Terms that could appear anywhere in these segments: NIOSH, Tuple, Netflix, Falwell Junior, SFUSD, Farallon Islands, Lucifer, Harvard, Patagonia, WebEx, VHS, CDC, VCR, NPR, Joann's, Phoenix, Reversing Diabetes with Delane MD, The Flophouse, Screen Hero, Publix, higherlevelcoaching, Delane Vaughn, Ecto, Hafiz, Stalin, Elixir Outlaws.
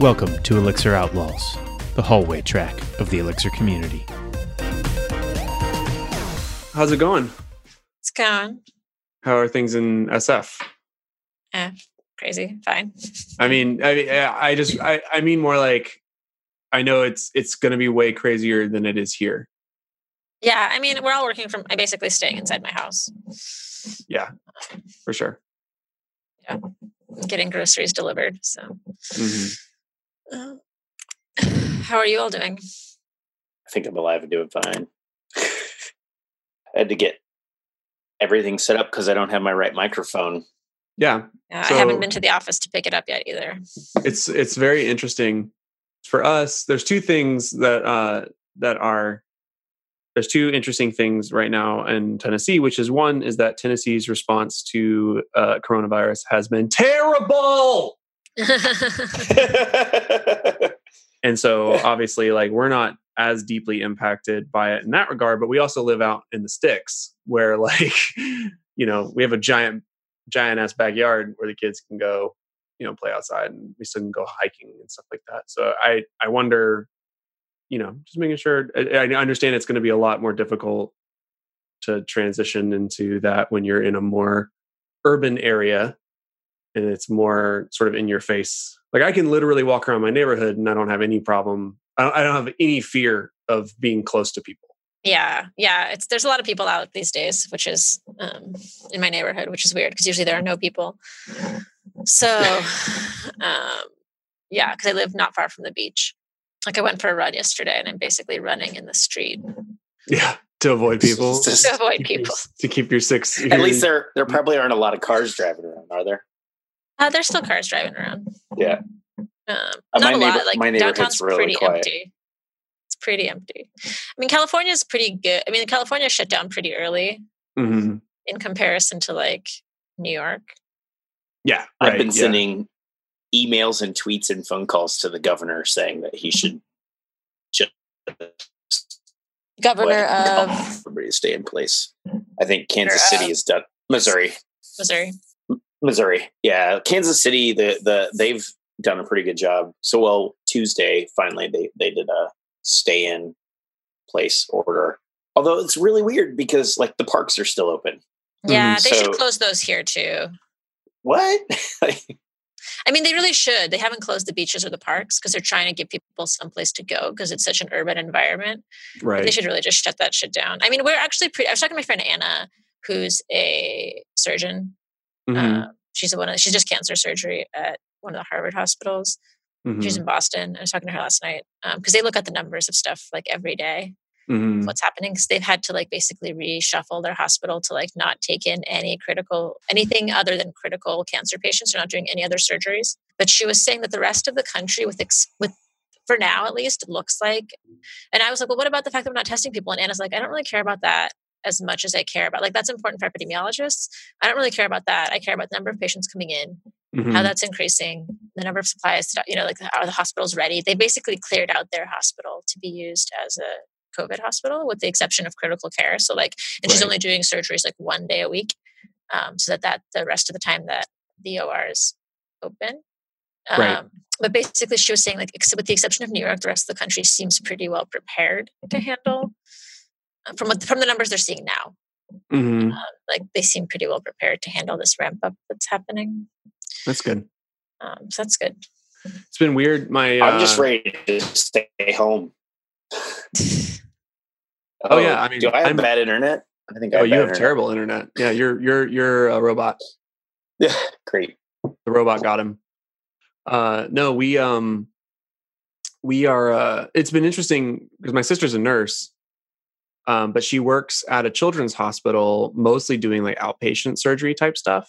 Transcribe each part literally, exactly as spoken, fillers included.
Welcome to Elixir Outlaws, the hallway track of the Elixir community. How's it going? It's going. How are things in S F? Eh, crazy. Fine. I mean, I, I just, I, I mean more like, I know it's, it's going to be way crazier than it is here. Yeah. I mean, we're all working from, I basically staying inside my house. Yeah, for sure. Yeah. Getting groceries delivered. So mm-hmm. uh, how are you all doing? I think I'm alive and doing fine. I had to get everything set up because I don't have my right microphone. Yeah. Uh, so I haven't been to the office to pick it up yet either. It's it's very interesting for us. There's two things that uh, that are there's two interesting things right now in Tennessee, which is one is that Tennessee's response to uh, coronavirus has been terrible. And so obviously, like, we're not as deeply impacted by it in that regard, but we also live out in the sticks where, like, you know, we have a giant, giant ass backyard where the kids can go, you know, play outside, and we still can go hiking and stuff like that. So I, I wonder, you know, just making sure I, I understand it's going to be a lot more difficult to transition into that when you're in a more urban area and it's more sort of in your face. Like, I can literally walk around my neighborhood and I don't have any problem. I don't, I don't have any fear of being close to people. Yeah. Yeah. It's, there's a lot of people out these days, which is um, in my neighborhood, which is weird because usually there are no people. So um, yeah, because I live not far from the beach. Like, I went for a run yesterday and I'm basically running in the street. Yeah. To avoid people. Just to avoid people. To keep your six. At least there, there probably aren't a lot of cars driving around, are there? Uh, there's still cars driving around. Yeah. Um, uh, not a lot. Like, my downtown's really pretty quiet. Empty. It's pretty empty. I mean, California's pretty good. I mean, California shut down pretty early mm-hmm. in comparison to, like, New York. Yeah. Right, I've been yeah. sending emails and tweets and phone calls to the governor saying that he should just... Governor of... Everybody to stay in place. I think Kansas City is done. Missouri. Missouri. Missouri. Yeah. Kansas City, the the they've... done a pretty good job. So, well, Tuesday, finally, they, they did a stay-in-place order. Although it's really weird because, like, the parks are still open. Yeah, mm-hmm. they so, should close those here, too. What? I mean, they really should. They haven't closed the beaches or the parks because they're trying to give people someplace to go because it's such an urban environment. Right. But they should really just shut that shit down. I mean, we're actually pretty... I was talking to my friend Anna, who's a surgeon. Mm-hmm. Uh, she's one of... She's just cancer surgery at one of the Harvard hospitals. Mm-hmm. She's in Boston. I was talking to her last night because um, they look at the numbers of stuff, like, every day, mm-hmm. what's happening. Because they've had to, like, basically reshuffle their hospital to, like, not take in any critical, anything other than critical cancer patients. They're not doing any other surgeries. But she was saying that the rest of the country, with ex- with for now at least, it looks like. And I was like, well, what about the fact that we're not testing people? And Anna's like, I don't really care about that as much as I care about, like, that's important for epidemiologists. I don't really care about that. I care about the number of patients coming in. Mm-hmm. How that's increasing, the number of supplies, you know, like, are the hospitals ready? They basically cleared out their hospital to be used as a COVID hospital with the exception of critical care. So, like, and right. she's only doing surgeries, like, one day a week um, so that, that the rest of the time that the O R is open. Um, right. But basically she was saying, like, except with the exception of New York, the rest of the country seems pretty well prepared to handle uh, from, what, from the numbers they're seeing now. Mm-hmm. Uh, like, they seem pretty well prepared to handle this ramp up that's happening. That's good. Um, so that's good. It's been weird. My uh, I'm just ready to stay home. Oh, oh yeah, I mean, do I have I'm, bad internet? I think. Oh, I have you have internet. Terrible internet. Yeah, you're you're you're a robot. Yeah, great. The robot got him. Uh, no, we um, we are. Uh, it's been interesting because my sister's a nurse, um, but she works at a children's hospital, mostly doing, like, outpatient surgery type stuff.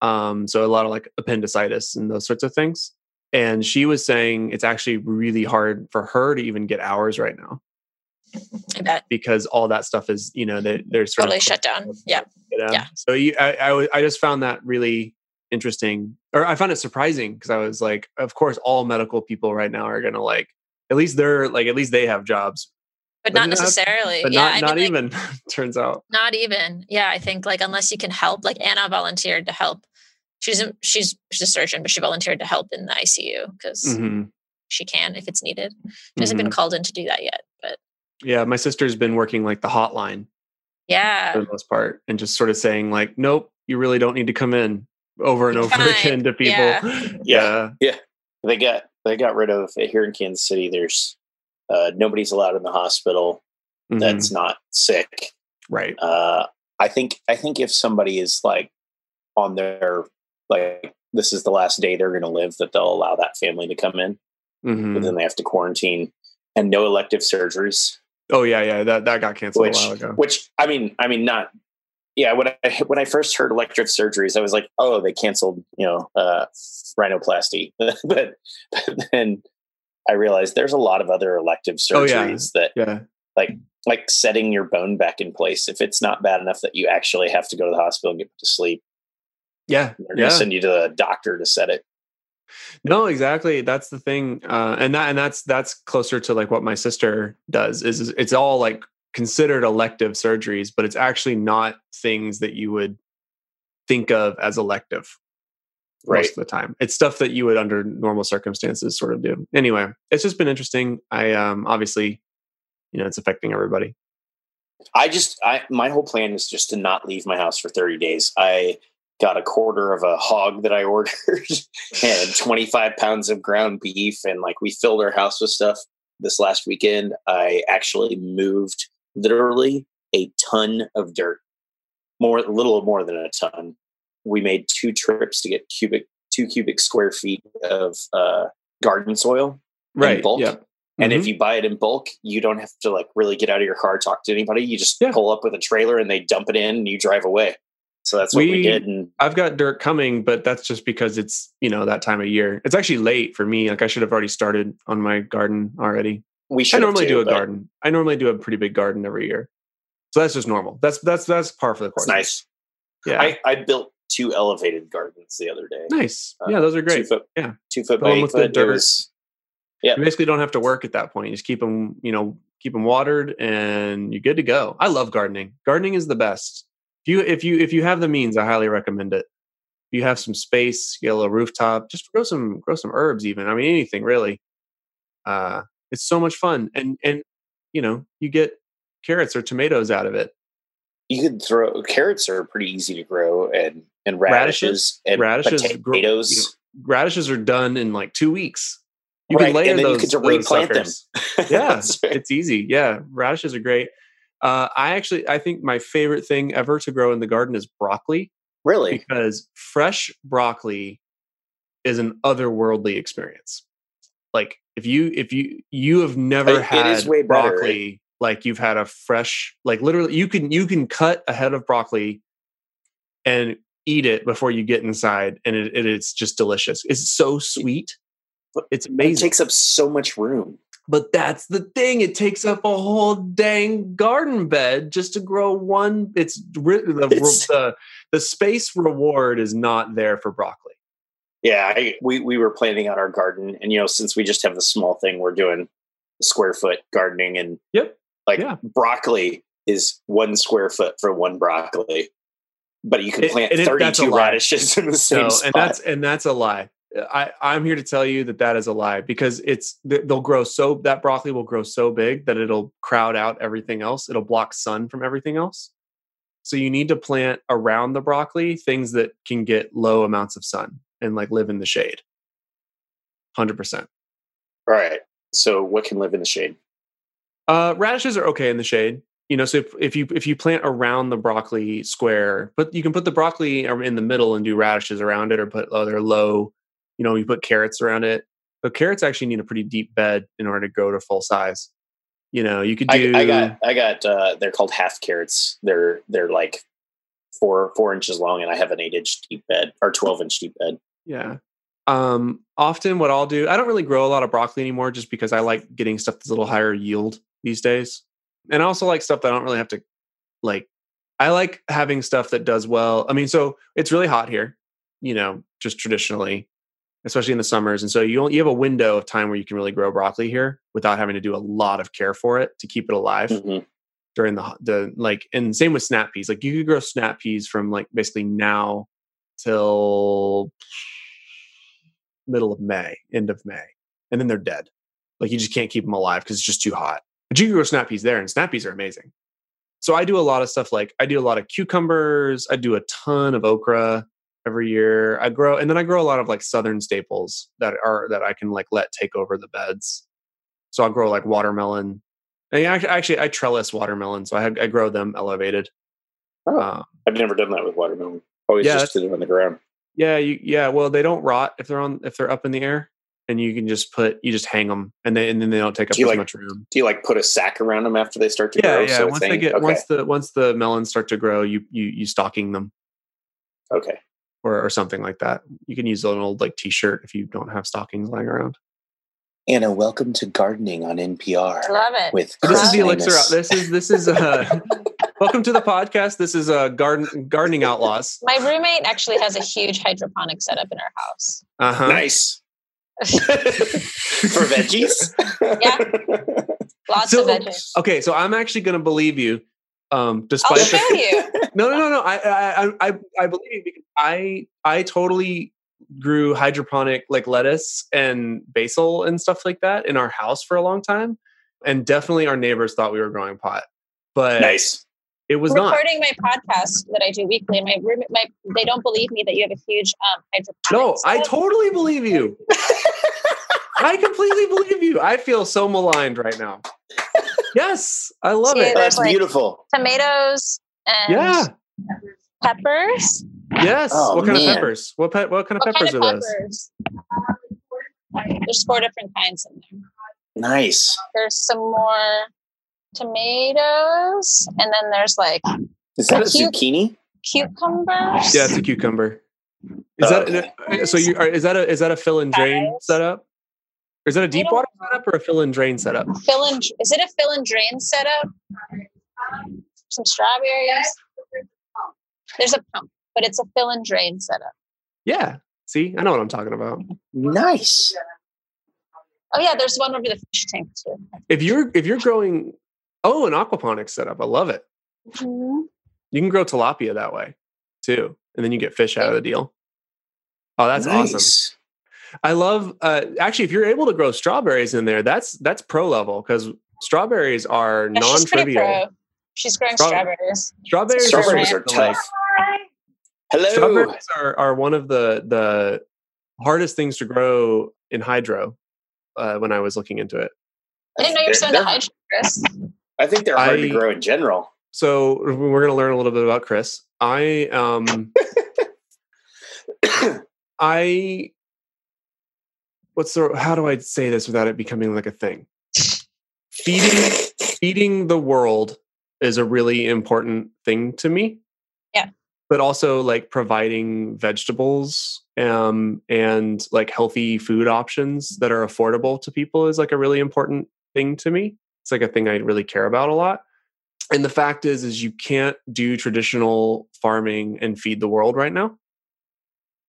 Um, so a lot of, like, appendicitis and those sorts of things. And she was saying it's actually really hard for her to even get hours right now. I bet. Because all that stuff is, you know, they, they're sort totally of... Totally shut down. Yeah. You know? Yeah. So you, I, I, I just found that really interesting. Or I found it surprising because I was like, of course, all medical people right now are going to, like, at least they're like, at least they have jobs. But, but not necessarily. But yeah, not, I not mean, even, like, turns out. Not even. Yeah, I think, like, unless you can help, like, Anna volunteered to help she's a, she's she's a surgeon, but she volunteered to help in the I C U because mm-hmm. she can if it's needed. She mm-hmm. hasn't been called in to do that yet, but yeah, my sister's been working like the hotline. Yeah, for the most part, and just sort of saying like, "Nope, you really don't need to come in," over and over again to people. Yeah. yeah, yeah. They got they got rid of here in Kansas City. There's uh, nobody's allowed in the hospital mm-hmm. that's not sick. Right. Uh, I think I think if somebody is like on their like this is the last day they're going to live, that they'll allow that family to come in, mm-hmm. but then they have to quarantine and no elective surgeries. Oh yeah, yeah, that that got canceled which, a while ago. Which I mean, I mean, not yeah. When I when I first heard elective surgeries, I was like, oh, they canceled, you know, uh, rhinoplasty. but, but then I realized there's a lot of other elective surgeries oh, yeah. that yeah. like like setting your bone back in place. If it's not bad enough that you actually have to go to the hospital and get to sleep, yeah, they're gonna yeah. send you to the doctor to set it. No, exactly. That's the thing. Uh, and that, and that's, that's closer to like what my sister does is, is it's all like considered elective surgeries, but it's actually not things that you would think of as elective right. most of the time. It's stuff that you would under normal circumstances sort of do. Anyway, it's just been interesting. I, um, obviously, you know, it's affecting everybody. I just, I, my whole plan is just to not leave my house for thirty days. I, got a quarter of a hog that I ordered and twenty-five pounds of ground beef. And like we filled our house with stuff this last weekend. I actually moved literally a ton of dirt, more, a little more than a ton. We made two trips to get cubic, two cubic square feet of uh, garden soil. Right. In bulk. Yeah. Mm-hmm. And if you buy it in bulk, you don't have to like really get out of your car, talk to anybody. You just yeah. pull up with a trailer and they dump it in and you drive away. So that's what we, we did. And I've got dirt coming, but that's just because it's, you know, that time of year. It's actually late for me. Like I should have already started on my garden already. We should I normally too, do a garden. I normally do a pretty big garden every year. So that's just normal. That's, that's, that's par for the course. Nice. Yeah. I, I built two elevated gardens the other day. Nice. Um, yeah. Those are great. Two foot, yeah. Two foot by eight foot. Dirt. Was, yeah. You basically don't have to work at that point. You just keep them, you know, keep them watered and you're good to go. I love gardening. Gardening is the best. If you if you if you have the means, I highly recommend it. If you have some space, get a little rooftop, just grow some grow some herbs even. I mean anything really. Uh, it's so much fun. And and you know, you get carrots or tomatoes out of it. You could throw carrots are pretty easy to grow and and radishes, radishes and radishes, potatoes. Gro- you know, radishes are done in like two weeks. You right. can layer and then those, you could replant them. yeah. Right. It's easy. Yeah. Radishes are great. Uh, I actually, I think my favorite thing ever to grow in the garden is broccoli. Really? Because fresh broccoli is an otherworldly experience. Like if you, if you, you have never it, had it is way broccoli, better, right? Like you've had a fresh, like literally you can, you can cut a head of broccoli and eat it before you get inside. And it, it it's just delicious. It's so sweet. It's amazing. It takes up so much room. But that's the thing. It takes up a whole dang garden bed just to grow one. It's the it's, the, the space reward is not there for broccoli. Yeah, I, we we were planning out our garden, and you know, since we just have the small thing, we're doing square foot gardening, and yep, like yeah. broccoli is one square foot for one broccoli, but you can plant it, thirty-two radishes in the same no, spot, and that's and that's a lie. I, I'm here to tell you that that is a lie because it's, they'll grow so, that broccoli will grow so big that it'll crowd out everything else. It'll block sun from everything else. So you need to plant around the broccoli things that can get low amounts of sun and like live in the shade. one hundred percent. All right. So what can live in the shade? Uh, radishes are okay in the shade. You know, so if, if you if you plant around the broccoli square, but you can put the broccoli in the middle and do radishes around it or put other low. You know, you put carrots around it, but carrots actually need a pretty deep bed in order to go to full size. You know, you could do. I, I got, I got. Uh, they're called half carrots. They're they're like four four inches long, and I have an eight inch deep bed or twelve inch deep bed. Yeah. Um. Often, what I'll do, I don't really grow a lot of broccoli anymore, just because I like getting stuff that's a little higher yield these days, and I also like stuff that I don't really have to like. I like having stuff that does well. I mean, so it's really hot here. You know, just traditionally. Especially in the summers. And so you only, you have a window of time where you can really grow broccoli here without having to do a lot of care for it to keep it alive mm-hmm. during the, the, like, and same with snap peas. Like you could grow snap peas from like basically now till middle of May, end of May. And then they're dead. Like, you just can't keep them alive because it's just too hot. But you can grow snappies there, and snappies are amazing. So I do a lot of stuff. Like, I do a lot of cucumbers. I do a ton of okra every year. I grow, and then I grow a lot of like southern staples that are, that I can like let take over the beds. So I'll grow like watermelon. And actually, actually I trellis watermelon. So I, have, I grow them elevated. Oh, um, I've never done that with watermelon. Always yeah, just sit them on the ground. Yeah. You, yeah. Well, they don't rot if they're on, if they're up in the air. And you can just put, you just hang them, and they and then they don't take up as like, much room. Do you like put a sack around them after they start to yeah, grow? Yeah, yeah. Once thing? they get okay. once the once the melons start to grow, you you you stocking them. Okay. Or or something like that. You can use an old like T-shirt if you don't have stockings lying around. Anna, welcome to gardening on N P R. Love it. With this Love is the Elixir. Out, this is this is uh, welcome to the podcast. This is a uh, garden gardening outlaws. My roommate actually has a huge hydroponic setup in our house. Uh huh. Nice. For veggies, yeah, lots so, of veggies. Okay, so I'm actually going to believe you, um, despite I'll show the, you. No, no, no, no. I, I, I, I believe you because I, I totally grew hydroponic like lettuce and basil and stuff like that in our house for a long time, and definitely our neighbors thought we were growing pot, but nice. It was not. I'm recording my podcast that I do weekly, and my roommate, my they don't believe me that you have a huge um, hydroponic. No, stuff. I totally believe you. I completely believe you. I feel so maligned right now. Yes, I love Dude, it. That's like beautiful. Tomatoes and yeah. peppers. Yes. Oh, what kind man. of peppers? What pe- What kind of what peppers kind of are peppers? those? There's four different kinds in there. Nice. There's some more tomatoes, and then there's like is that a cu- zucchini? Cucumbers. Yeah, it's a cucumber. Is uh, that okay. so? You are, is that a is that a fill and drain Guys. setup? Or is that a deep water setup or a fill and drain setup? Fill and is it a fill and drain setup? Some strawberries. There's a pump, but it's a fill and drain setup. Yeah. See, I know what I'm talking about. Nice. Oh yeah, there's one over the fish tank too. If you're if you're growing, oh, an aquaponics setup, I love it. Mm-hmm. You can grow tilapia that way too, and then you get fish out of the deal. Oh, that's nice. Awesome. I love, uh, actually, if you're able to grow strawberries in there, that's that's pro level because strawberries are yeah, non-trivial. She's, she's growing Stra- strawberries. Strawberries, strawberries are, are tough. Hello. Strawberries are, are one of the, the hardest things to grow in hydro uh, when I was looking into it. I didn't know you were so into hydro, Chris. I think they're hard I, to grow in general. So we're going to learn a little bit about Chris. I, um, I... What's the? How do I say this without it becoming like a thing? Feeding, feeding the world is a really important thing to me. Yeah. But also like providing vegetables um, and like healthy food options that are affordable to people is like a really important thing to me. It's like a thing I really care about a lot. And the fact is, is you can't do traditional farming and feed the world right now.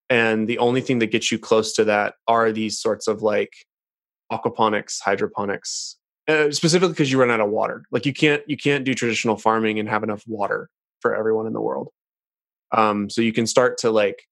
And the only thing that gets you close to that are these sorts of like aquaponics, hydroponics, uh, specifically because you run out of water. Like you can't you can't do traditional farming and have enough water for everyone in the world. Um, so you can start to like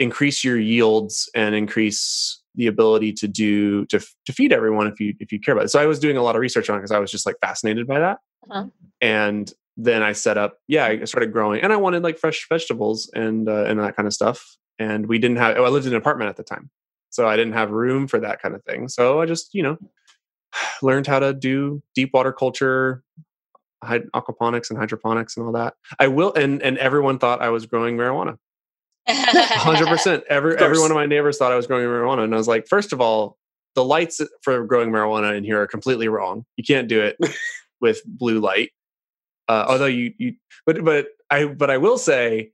increase your yields and increase the ability to do to to feed everyone if you if you care about it. So I was doing a lot of research on it because I was just like fascinated by that. Uh-huh. And then I set up, yeah, I started growing, and I wanted like fresh vegetables and uh, and that kind of stuff. And we didn't have, oh, I lived in an apartment at the time. So I didn't have room for that kind of thing. So I just, you know, learned how to do deep water culture, hyd- aquaponics and hydroponics and all that. I will, and and everyone thought I was growing marijuana. one hundred percent. Every, every one of my neighbors thought I was growing marijuana. And I was like, first of all, the lights for growing marijuana in here are completely wrong. You can't do it with blue light. Uh, although you, you, but, but I, but I will say,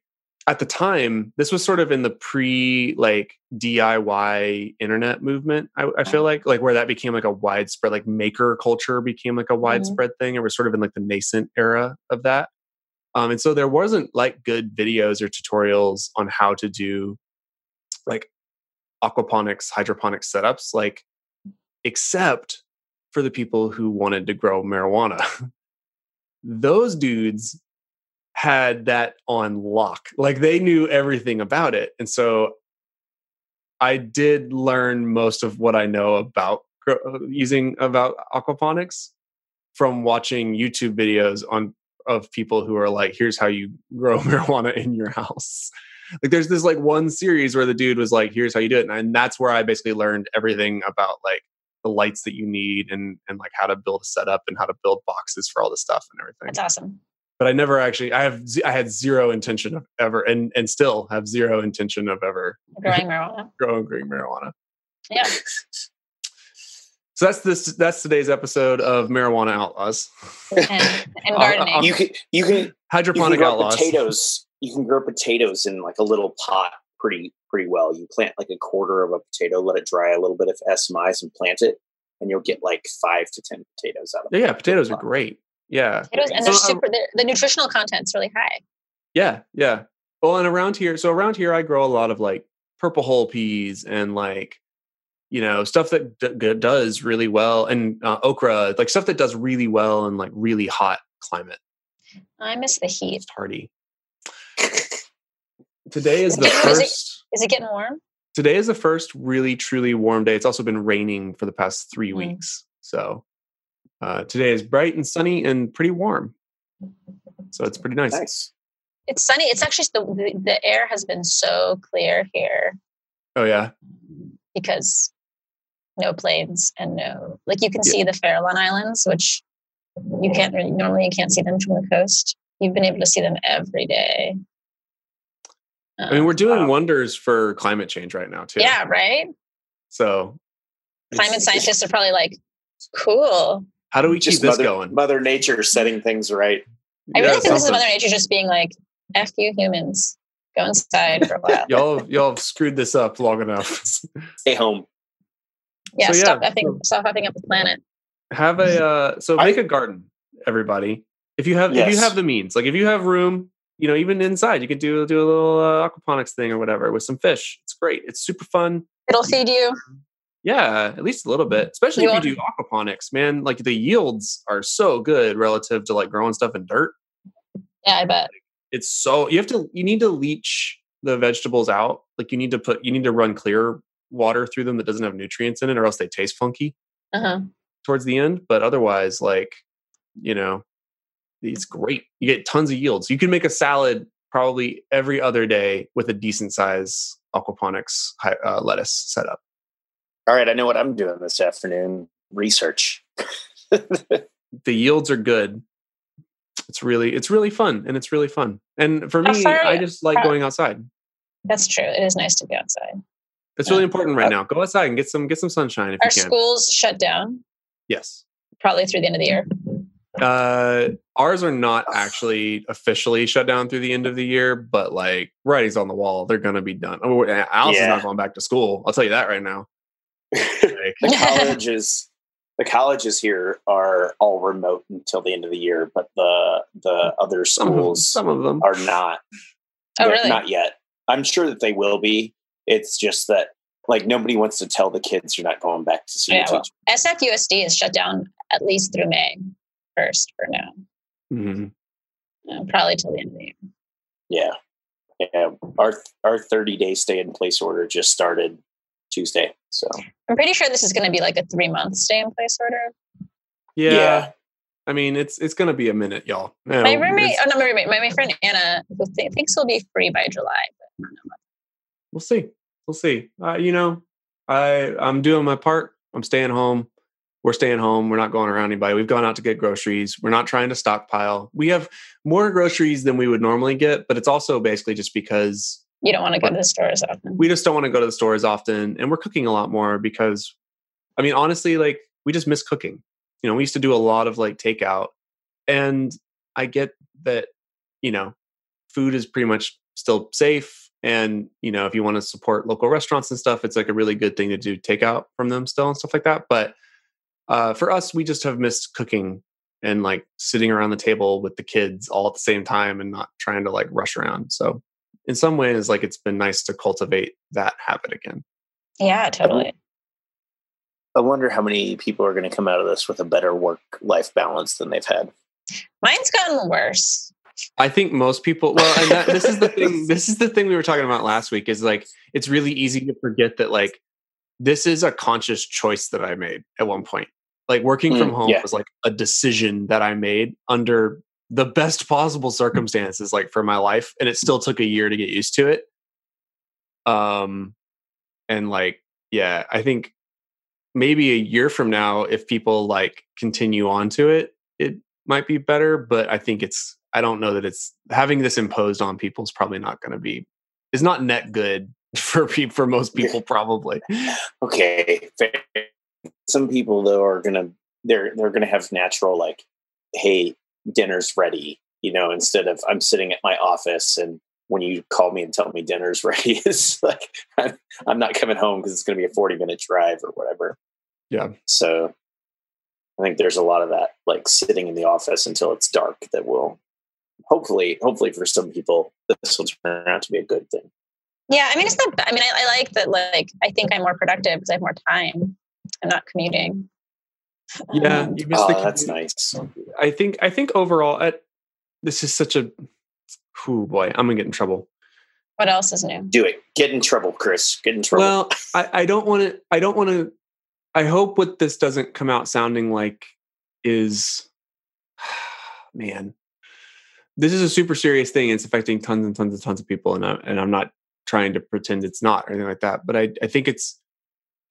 at the time, this was sort of in the pre like D I Y internet movement. I, I feel like like where that became like a widespread like maker culture became like a widespread mm-hmm. thing. It was sort of in like the nascent era of that, um, and so there wasn't like good videos or tutorials on how to do like aquaponics, hydroponics setups, like except for the people who wanted to grow marijuana. Those dudes had that on lock. Like, they knew everything about it. And so I did learn most of what I know about using about aquaponics from watching YouTube videos on of people who are like, here's how you grow marijuana in your house. Like, there's this like one series where the dude was like, here's how you do it. And, and that's where I basically learned everything about like the lights that you need and, and like how to build a setup and how to build boxes for all the stuff and everything. That's awesome. But I never actually, I have, I had zero intention of ever, and, and still have zero intention of ever growing marijuana. growing, growing marijuana. Yeah. So that's this. That's today's episode of Marijuana Outlaws and, and gardening. I'll, I'll, you can you can hydroponic you can grow outlaws. Potatoes. You can grow potatoes in like a little pot, pretty pretty well. You plant like a quarter of a potato, let it dry a little bit of S M Is, and plant it, and you'll get like five to ten potatoes out of it. Yeah, yeah, potatoes pot. Are great. Yeah, potatoes, and so, they're super. They're, the nutritional content's really high. Yeah, yeah. Well, and around here, so around here, I grow a lot of like purple hull peas and like, you know, stuff that d- does really well, and uh, okra, like stuff that does really well in like really hot climate. I miss the heat. It's hardy. Today is the first. Is it, is it getting warm? Today is the first really truly warm day. It's also been raining for the past three mm. weeks, so uh, today is bright and sunny and pretty warm. So it's pretty nice. Nice. It's sunny. It's actually the the air has been so clear here. Oh yeah. Because no planes and no, like you can yeah. see the Farallon Islands, which you can't really, normally you can't see them from the coast. You've been able to see them every day. Um, I mean, we're doing wow. wonders for climate change right now too. Yeah. Right. So climate scientists are probably like, cool. How do we keep this mother, going? Mother nature setting things right. I really yeah, think something. This is Mother Nature just being like, F you humans. Go inside for a while. y'all, have, y'all have screwed this up long enough. Stay home. Yeah, so, stop yeah, effing, so, stop effing up the planet. Have a uh, so make I, a garden, everybody. If you have, yes. if you have the means, like if you have room, you know, even inside, you could do do a little uh, aquaponics thing or whatever with some fish. It's great. It's super fun. It'll feed you. Yeah, at least a little bit. Especially you if you do aquaponics, man. Like the yields are so good relative to like growing stuff in dirt. Yeah, I bet. It's so you have to you need to leach the vegetables out. Like you need to put you need to run clear water through them that doesn't have nutrients in it, or else they taste funky uh-huh. towards the end. But otherwise, like, you know, it's great. You get tons of yields. You can make a salad probably every other day with a decent size aquaponics uh, lettuce setup. All right, I know what I'm doing this afternoon. Research. The yields are good. It's really, it's really fun, and it's really fun. And for me, I just like going outside. That's true. It is nice to be outside. It's really important right now. Go outside and get some, get some sunshine if you can. Are schools shut down? Yes. Probably through the end of the year. Uh, ours are not actually officially shut down through the end of the year, but like writing's on the wall. They're going to be done. I mean, Alice is not going back to school. I'll tell you that right now. Like, the colleges. The colleges here are all remote until the end of the year, but the the other schools some of them, some of them. are not. Oh, really? Not yet. I'm sure that they will be. It's just that like nobody wants to tell the kids you're not going back to see yeah, well, S F U S D is shut down at least through May first for now. Mm-hmm. No, probably till the end of the year. Yeah, yeah. Our our thirty day stay in place order just started Tuesday. So I'm pretty sure this is going to be like a three month stay in place order. Yeah. yeah. I mean, it's, it's going to be a minute, y'all. No, my roommate, oh no, my roommate, my, my friend Anna who th- thinks we'll be free by July. But we'll see. We'll see. Uh, you know, I, I'm doing my part. I'm staying home. We're staying home. We're not going around anybody. We've gone out to get groceries. We're not trying to stockpile. We have more groceries than we would normally get, but it's also basically just because you don't want to go to the store as often. We just don't want to go to the store as often. And we're cooking a lot more because, I mean, honestly, like we just miss cooking. You know, we used to do a lot of like takeout, and I get that, you know, food is pretty much still safe. And, you know, if you want to support local restaurants and stuff, it's like a really good thing to do takeout from them still and stuff like that. But uh, for us, we just have missed cooking and like sitting around the table with the kids all at the same time and not trying to like rush around. So in some ways, like it's been nice to cultivate that habit again. Yeah, totally. I wonder how many people are going to come out of this with a better work-life balance than they've had. Mine's gotten worse. I think most people, well, and that, this is the thing, this is the thing we were talking about last week is like, it's really easy to forget that like, this is a conscious choice that I made at one point. Like working mm, from home yeah. was like a decision that I made under the best possible circumstances, like for my life. And it still took a year to get used to it. Um, and like, yeah, I think maybe a year from now, if people like continue on to it, it might be better, but I think it's, I don't know that it's having this imposed on people is probably not going to be, is not net good for people, for most people probably. Okay. Fair. Some people though are going to, they're, they're going to have natural, like, hey, dinner's ready, you know, instead of I'm sitting at my office and when you call me and tell me dinner's ready, it's like, I'm, I'm not coming home because it's going to be a forty minute drive or whatever. Yeah. So I think there's a lot of that, like sitting in the office until it's dark that will hopefully, hopefully for some people, this will turn out to be a good thing. Yeah. I mean, it's not bad. I mean, I, I like that. Like, I think I'm more productive because I have more time. I'm not commuting. Yeah. Um, you miss oh, the that's nice. I think, I think overall, I, this is such a, oh boy, I'm going to get in trouble. What else is new? Do it. Get in trouble, Chris. Get in trouble. Well, I, I don't want to, I don't want to, I hope what this doesn't come out sounding like is, man, this is a super serious thing. It's affecting tons and tons and tons of people. And, I, and I'm not trying to pretend it's not or anything like that. But I, I think it's,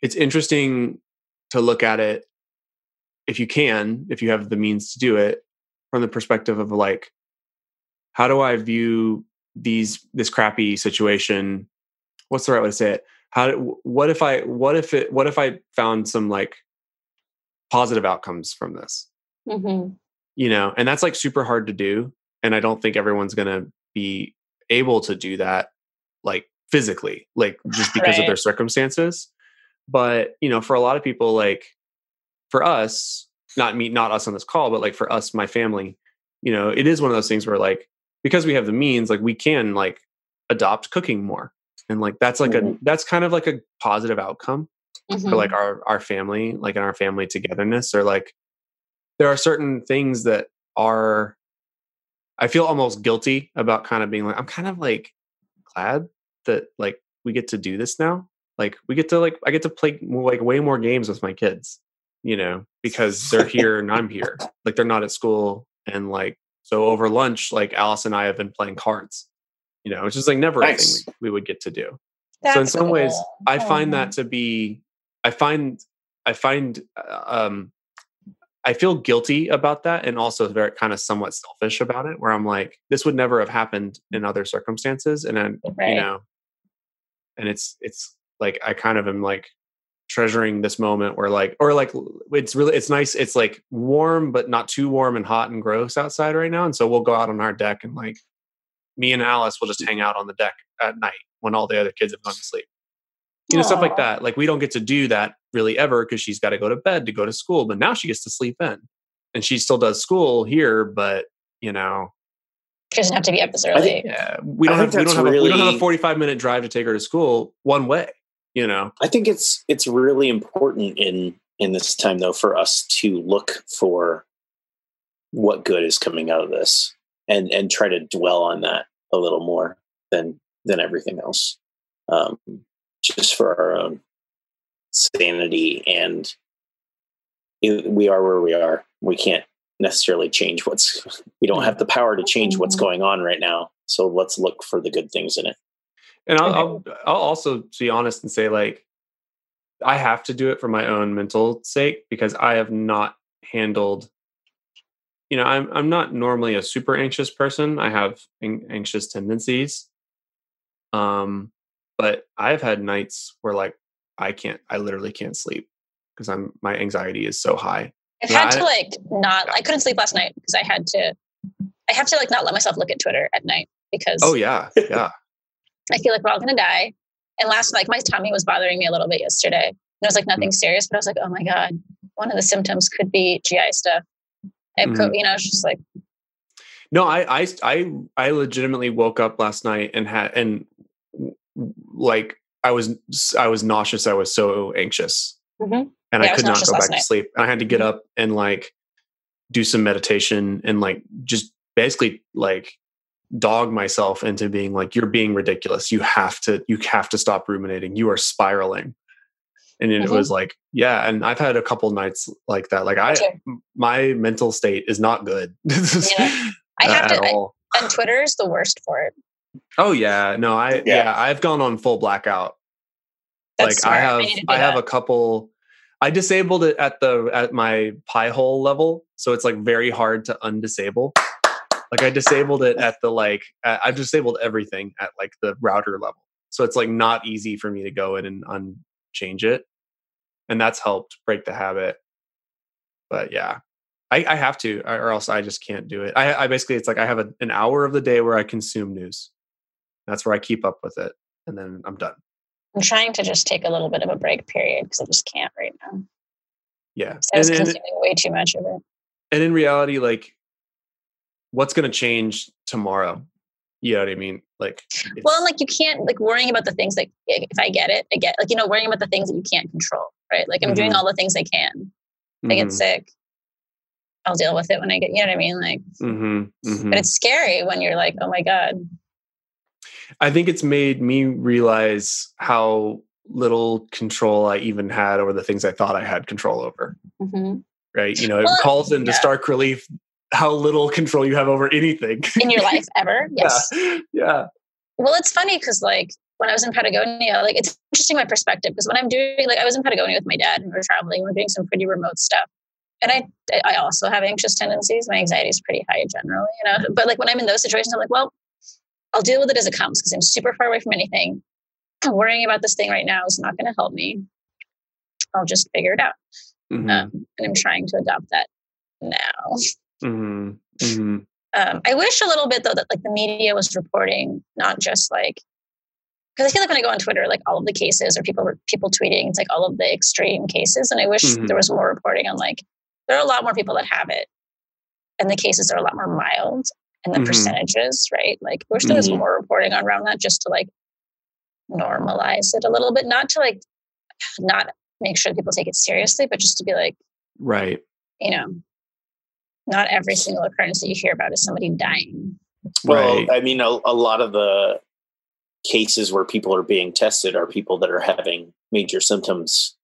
it's interesting to look at it if you can, if you have the means to do it, from the perspective of like, how do I view these, this crappy situation? What's the right way to say it? How, what if I, what if it, what if I found some like positive outcomes from this, mm-hmm. you know, and that's like super hard to do. And I don't think everyone's going to be able to do that, like physically, like just because right. of their circumstances. But, you know, for a lot of people, like for us, not me, not us on this call, but like for us, my family, you know, it is one of those things where like, because we have the means, like we can like adopt cooking more. And like, that's like mm-hmm. a, that's kind of like a positive outcome mm-hmm. for like our, our family, like in our family togetherness, or like, there are certain things that are, I feel almost guilty about kind of being like, I'm kind of like glad that like we get to do this now. Like we get to like, I get to play more, like way more games with my kids, you know, because they're here and I'm here, like they're not at school. And like, so over lunch, like Alice and I have been playing cards. You know, which is like never nice. a thing we, we would get to do. That's so in some cool. ways, I find that to be, I find, I find, um, I feel guilty about that, and also very kind of somewhat selfish about it. Where I'm like, this would never have happened in other circumstances, and then right. you know, and it's it's like I kind of am like treasuring this moment where like, or like it's really it's nice. It's like warm, but not too warm and hot and gross outside right now. And so we'll go out on our deck and like. Me and Alice will just hang out on the deck at night when all the other kids have gone to sleep. You know, Aww. Stuff like that. Like we don't get to do that really ever because she's got to go to bed to go to school, but now she gets to sleep in and she still does school here, but you know, she doesn't have to be up this early. Think, yeah, we don't, have, we, don't have really, a, we don't have a forty-five minute drive to take her to school one way, you know? I think it's, it's really important in, in this time though, for us to look for what good is coming out of this. And and try to dwell on that a little more than than everything else, um, just for our own sanity. And it, we are where we are. We can't necessarily change what's. We don't have the power to change what's going on right now. So let's look for the good things in it. And I'll I'll, I'll also be honest and say, like, I have to do it for my own mental sake because I have not handled. You know, I'm I'm not normally a super anxious person. I have an- anxious tendencies. Um, but I've had nights where like I can't, I literally can't sleep because I'm my anxiety is so high. I've and had I, to like not, yeah. I couldn't sleep last night because I had to, I have to like not let myself look at Twitter at night because. Oh yeah, yeah. I feel like we're all gonna die. And last like my tummy was bothering me a little bit yesterday, and it was like nothing mm-hmm. serious, but I was like, oh my god, one of the symptoms could be G I stuff. I, you know, it's just like, no, I, I, I, I legitimately woke up last night and had, and like, I was, I was nauseous. I was so anxious mm-hmm. and yeah, I could I not go back night. to sleep. And I had to get up and like do some meditation and like, just basically like dog myself into being like, you're being ridiculous. You have to, you have to stop ruminating. You are spiraling. And then mm-hmm. it was like, yeah. And I've had a couple nights like that. Like I, my mental state is not good. yeah. I have to, all. I, and Twitter is the worst for it. Oh yeah. No, I, yeah, yeah I've gone on full blackout. That's like smart. I have, I, I have a couple, I disabled it at the, at my pie hole level. So it's like very hard to undisable. Like I disabled it at the, like, I've disabled everything at like the router level. So it's like not easy for me to go in and unchange it. And that's helped break the habit. But yeah, I, I have to, or else I just can't do it. I, I basically, it's like I have a, an hour of the day where I consume news. That's where I keep up with it. And then I'm done. I'm trying to just take a little bit of a break period because I just can't right now. Yeah. I was and, consuming and, way too much of it. And in reality, like, what's going to change tomorrow? You know what I mean? Like, well, like you can't, like worrying about the things that if I get it, I get like, you know, worrying about the things that you can't control, right? Like I'm mm-hmm. doing all the things I can. If mm-hmm. I get sick, I'll deal with it when I get, you know what I mean? Like, mm-hmm. Mm-hmm. but it's scary when you're like, oh my God. I think it's made me realize how little control I even had over the things I thought I had control over. Mm-hmm. Right. You know, it well, calls into yeah. stark relief how little control you have over anything in your life ever. Yes. Yeah. yeah. Well, it's funny because like when I was in Patagonia, like it's interesting my perspective because when I'm doing like I was in Patagonia with my dad and we were traveling, we we're doing some pretty remote stuff. And I I also have anxious tendencies. My anxiety is pretty high generally, you know. But like when I'm in those situations, I'm like, well, I'll deal with it as it comes because I'm super far away from anything. I'm worrying about this thing right now is not going to help me. I'll just figure it out. Mm-hmm. Um, and I'm trying to adopt that now. Mm-hmm. Mm-hmm. Um, I wish a little bit though that like the media was reporting, not just like, because I feel like when I go on Twitter, like all of the cases or people people tweeting, it's like all of the extreme cases. And I wish mm-hmm. there was more reporting on like, there are a lot more people that have it and the cases are a lot more mild. And the mm-hmm. percentages, right? Like, I wish there was mm-hmm. more reporting on around that just to like normalize it a little bit, not to like not make sure people take it seriously, but just to be like, right, you know, not every single occurrence that you hear about is somebody dying. Well, I mean, a, a lot of the cases where people are being tested are people that are having major symptoms,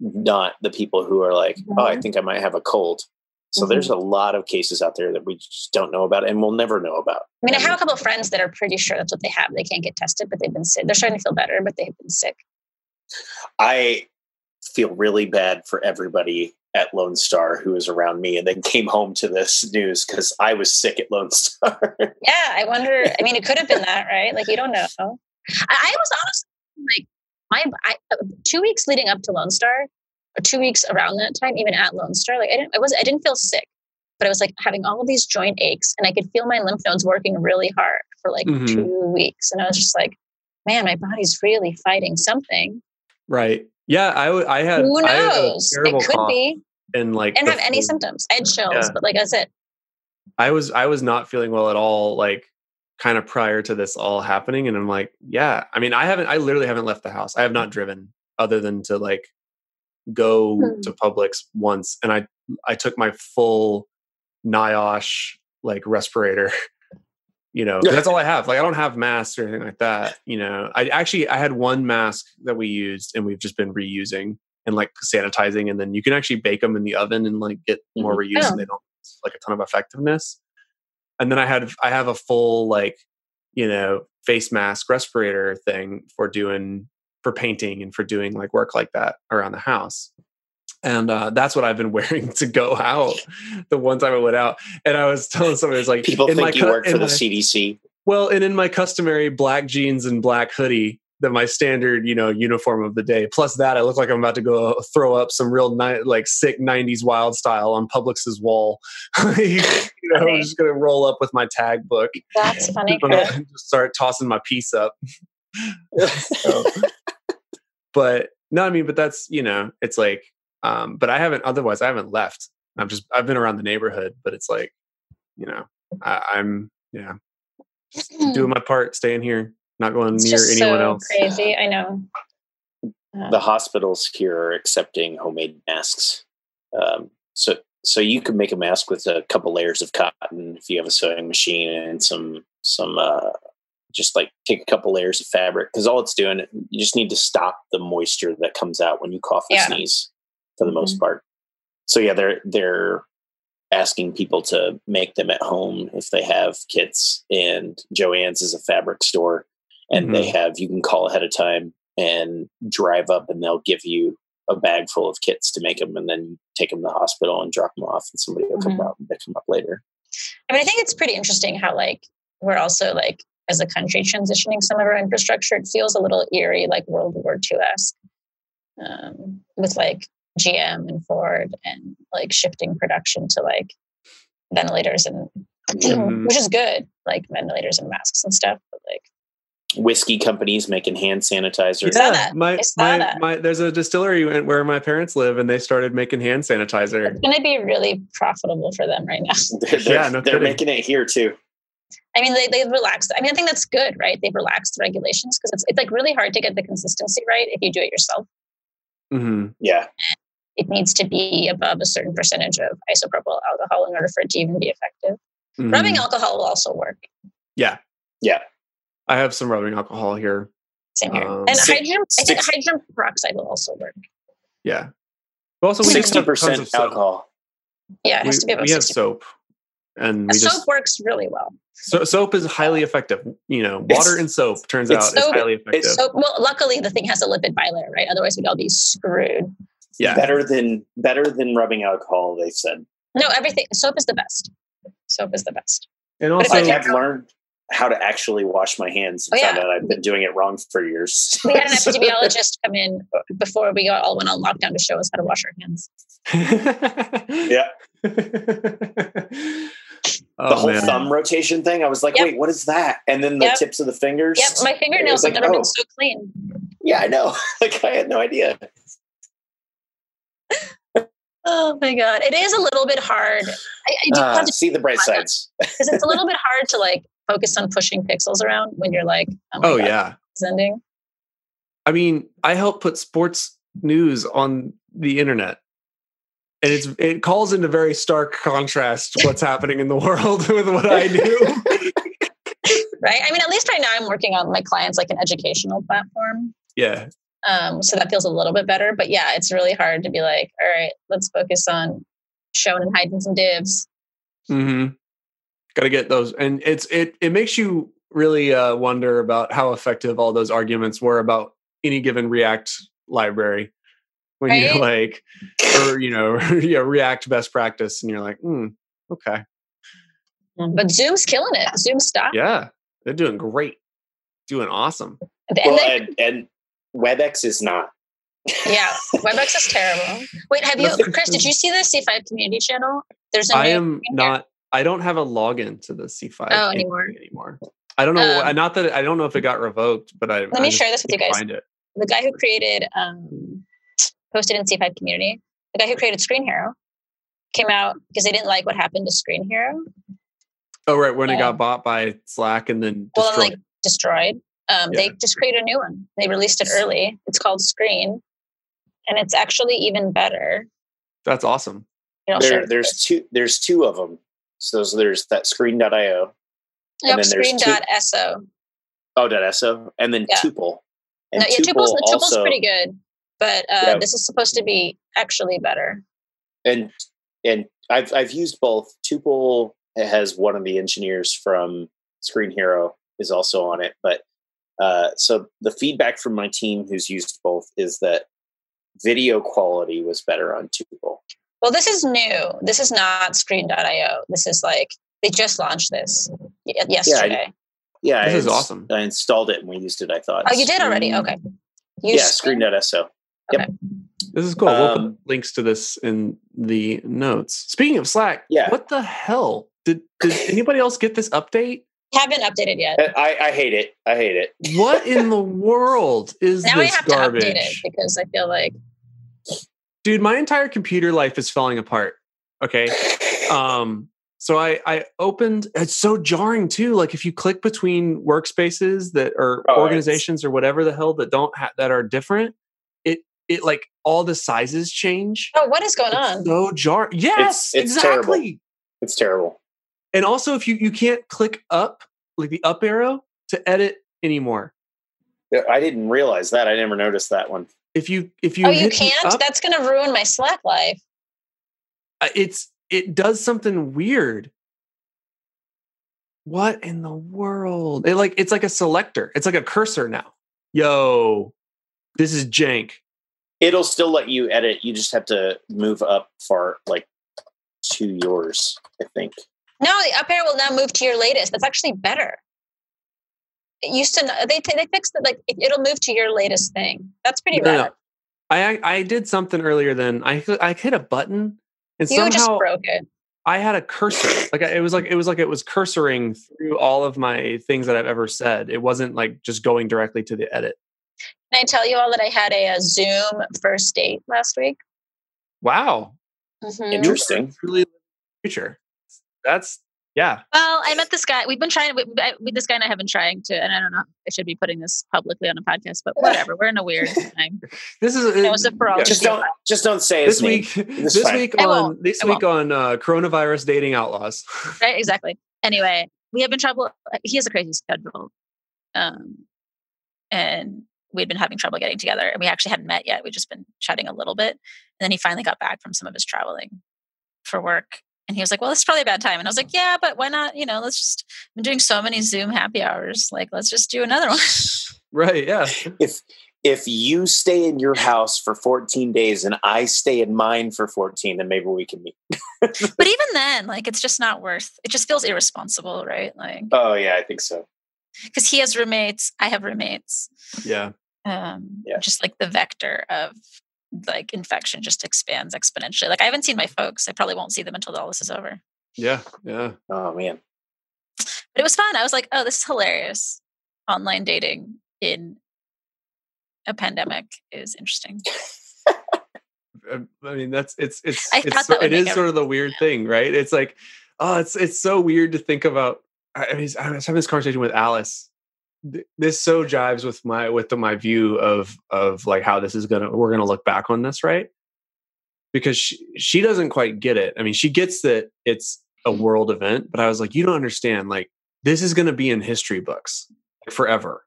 not the people who are like, mm-hmm. oh, I think I might have a cold. So mm-hmm. there's a lot of cases out there that we just don't know about and we'll never know about. I mean, I have a couple of friends that are pretty sure that's what they have. They can't get tested, but they've been sick. They're starting to feel better, but they've been sick. I feel really bad for everybody at Lone Star who was around me and then came home to this news because I was sick at Lone Star. yeah, I wonder. I mean, it could have been that, right? Like, you don't know. I, I was honestly like, my I, two weeks leading up to Lone Star, two weeks around that time, even at Lone Star, like I didn't, I was, I didn't feel sick, but I was like having all of these joint aches and I could feel my lymph nodes working really hard for like mm-hmm. two weeks. And I was just like, man, my body's really fighting something. Right. Yeah. I, I had, who knows? Had it could be. And like, I didn't have food. Any symptoms. I had chills, yeah. but like, that's it. I was, I was not feeling well at all. Like kind of prior to this all happening. And I'm like, yeah, I mean, I haven't, I literally haven't left the house. I have not driven other than to like, go hmm. to Publix once and I I took my full NIOSH like respirator. You know, that's all I have. Like I don't have masks or anything like that. You know, I actually I had one mask that we used and we've just been reusing and like sanitizing, and then you can actually bake them in the oven and like get more mm-hmm. reuse, yeah. and they don't like a ton of effectiveness. And then I had I have a full like, you know, face mask respirator thing for doing for painting and for doing like work like that around the house. And uh, that's what I've been wearing to go out. The one time I went out and I was telling somebody, it's like, people think my, you work for the my, C D C. Well, and in my customary black jeans and black hoodie, that my standard, you know, uniform of the day. Plus that I look like I'm about to go throw up some real ni- like sick nineties wild style on Publix's wall. you know, I'm just going to roll up with my tag book. That's funny. And just start tossing my piece up. so, But no, I mean, but that's, you know, it's like, um, but I haven't, otherwise I haven't left. I'm just, I've been around the neighborhood, but it's like, you know, I, I'm, yeah, doing my part, staying here, not going it's near just anyone so else. Crazy. I know. Uh, the hospitals here are accepting homemade masks. Um, so So you could make a mask with a couple layers of cotton if you have a sewing machine, and some some uh, just like take a couple layers of fabric, because all it's doing, you just need to stop the moisture that comes out when you cough or yeah. sneeze for the mm-hmm. most part. So yeah, they're they're asking people to make them at home if they have kits, and Joann's is a fabric store, and mm-hmm. they have, you can call ahead of time and drive up and they'll give you a bag full of kits to make them, and then take them to the hospital and drop them off, and somebody will come mm-hmm. out and pick them up later. I mean, I think it's pretty interesting how like we're also like as a country transitioning some of our infrastructure. It feels a little eerie, like World War two-esque, um, with like G M and Ford and like shifting production to like ventilators and mm-hmm. which is good, like ventilators and masks and stuff, but like whiskey companies making hand sanitizer. Yeah, my, my, my, there's a distillery where my parents live, and they started making hand sanitizer. It's going to be really profitable for them right now. they're, they're, yeah, no they're making it here too. I mean, they, they've relaxed. I mean, I think that's good, right? They've relaxed the regulations, because it's it's like really hard to get the consistency right if you do it yourself. Mm-hmm. Yeah. It needs to be above a certain percentage of isopropyl alcohol in order for it to even be effective. Mm-hmm. Rubbing alcohol will also work. Yeah. Yeah. I have some rubbing alcohol here. Same here. Um, and six, hydrogen, I think six, hydrogen peroxide will also work. Yeah. But also, we sixty percent alcohol. Yeah, it has we, to be about we sixty percent. We have soap. And we soap just, works really well. So, soap is highly effective. You know, water it's, and soap, turns out, soap, is highly effective. It's soap. Well, luckily, the thing has a lipid bilayer, right? Otherwise, we'd all be screwed. Yeah. Better than, better than rubbing alcohol, they said. No, everything. Soap is the best. Soap is the best. And also, I have learned how to actually wash my hands. Oh, yeah. Found out I've been doing it wrong for years. We had an epidemiologist come in before we all went on lockdown to show us how to wash our hands. Yeah. Oh, the whole man. Thumb rotation thing. I was like, yep. wait, what is that? And then the yep. tips of the fingers. Yep, my fingernails have like, never oh. been so clean. Yeah, I know. Like, I had no idea. Oh my God. It is a little bit hard. I, I do uh, have to see the bright sides. Because it's a little bit hard to like focus on pushing pixels around when you're like, oh, oh God, yeah. It's ending. I mean, I help put sports news on the internet. And it's it calls into very stark contrast what's happening in the world with what I do. Right. I mean, at least right now I'm working on my clients like an educational platform. Yeah. Um, so that feels a little bit better. But yeah, it's really hard to be like, all right, let's focus on showing and hiding some divs. Mm-hmm. Gotta get those. And it's it it makes you really uh, wonder about how effective all those arguments were about any given React library. When right? you like, or, you know, you know, React best practice, and you're like, hmm, okay. But Zoom's killing it. Zoom stopped. Yeah, they're doing great. Doing awesome. And, well, they, and, and WebEx is not. Yeah, WebEx is terrible. Wait, have you, Chris, did you see the C five community channel? There's. A I am not, here. I don't have a login to the C five oh, anymore. anymore. I don't know. Um, not that, I don't know if it got revoked, but I. Let I me share this with you guys. The guy who created... Um, posted in C five community, the guy who created Screen Hero came out because they didn't like what happened to Screen Hero. Oh, right. When um, it got bought by Slack and then destroyed. Well, and, like destroyed. Um, yeah. They just created a new one. They released it early. It's called Screen, and it's actually even better. That's awesome. You know, there, there's this. two. There's two of them. So there's, there's that Screen dot I O. Yep, and then Screen dot S O. Oh, .so. And then yeah. Tuple. And no, yeah, Tuple's, Tuple's also, pretty good. But uh, yeah. this is supposed to be actually better. And and I've I've used both. Tuple has one of the engineers from Screen Hero is also on it. But uh, so the feedback from my team who's used both is that video quality was better on Tuple. Well, this is new. This is not Screen dot I O. This is like, they just launched this yesterday. Yeah, I, yeah this I, is awesome. I installed it and we used it, I thought. Oh, you did already? Okay. You yeah, Screen dot S O. Yep. Okay. This is cool. Um, we'll put links to this in the notes. Speaking of Slack, yeah. what the hell? Did did anybody else get this update? Haven't updated yet. I, I hate it. I hate it. What in the world is now this garbage? Now I have garbage? to update it because I feel like... Dude, my entire computer life is falling apart. Okay? Um, so I, I opened... It's so jarring, too. Like, if you click between workspaces that are oh, organizations or whatever the hell that don't ha- that are different, it like all the sizes change. Oh, what is going it's on? So jar. Yes, it's, it's exactly. Terrible. It's terrible. And also, if you you can't click up, like the up arrow, to edit anymore. I didn't realize that. I never noticed that one. If you if you oh you can't. Up, that's going to ruin my Slack life. It's it does something weird. What in the world? It like it's like a selector. It's like a cursor now. Yo, this is jank. It'll still let you edit. You just have to move up far, like to yours, I think. No, the up arrow will now move to your latest. That's actually better. It used to they they fixed it. Like it'll move to your latest thing. That's pretty bad. No, I I did something earlier. Then I I hit a button and you somehow just broke it. I had a cursor. Like it was like it was like it was cursoring through all of my things that I've ever said. It wasn't like just going directly to the edit. Can I tell you all that I had a, a Zoom first date last week? Wow, mm-hmm. Interesting. Really future. That's yeah. Well, I met this guy. We've been trying. We, I, we, this guy and I have been trying to. And I don't know. I should be putting this publicly on a podcast, but whatever. We're in a weird time. This is it, it was a for all just don't just don't say this week. This, this week on this week on uh, coronavirus dating outlaws. Right. Exactly. Anyway, we have been trouble. He has a crazy schedule, um, and we'd been having trouble getting together. And we actually hadn't met yet. We'd just been chatting a little bit, and then he finally got back from some of his traveling for work. And he was like, well, this is probably a bad time. And I was like, yeah, but why not? You know, let's just, I'm doing so many Zoom happy hours. Like, let's just do another one. Right. Yeah. If, if you stay in your house for fourteen days and I stay in mine for fourteen, then maybe we can meet. But even then, like, it's just not worth, it just feels irresponsible. Right. Like, oh yeah, I think so. Cause he has roommates. I have roommates. Yeah. Um, yeah. Just like the vector of, like infection just expands exponentially. Like I haven't seen my folks. I probably won't see them until all this is over. Yeah. Yeah. Oh man. But it was fun. I was like, oh, this is hilarious. Online dating in a pandemic is interesting. I mean, that's, it's, it's, I it's that it is sort of the weird yeah. thing, right? It's like, oh, it's, it's so weird to think about. I mean, I was having this conversation with Alice. This so jives with my with the, my view of of like how this is gonna we're gonna look back on this, right? Because she, she doesn't quite get it. I mean, she gets that it's a world event, but I was like, you don't understand. Like this is gonna be in history books forever.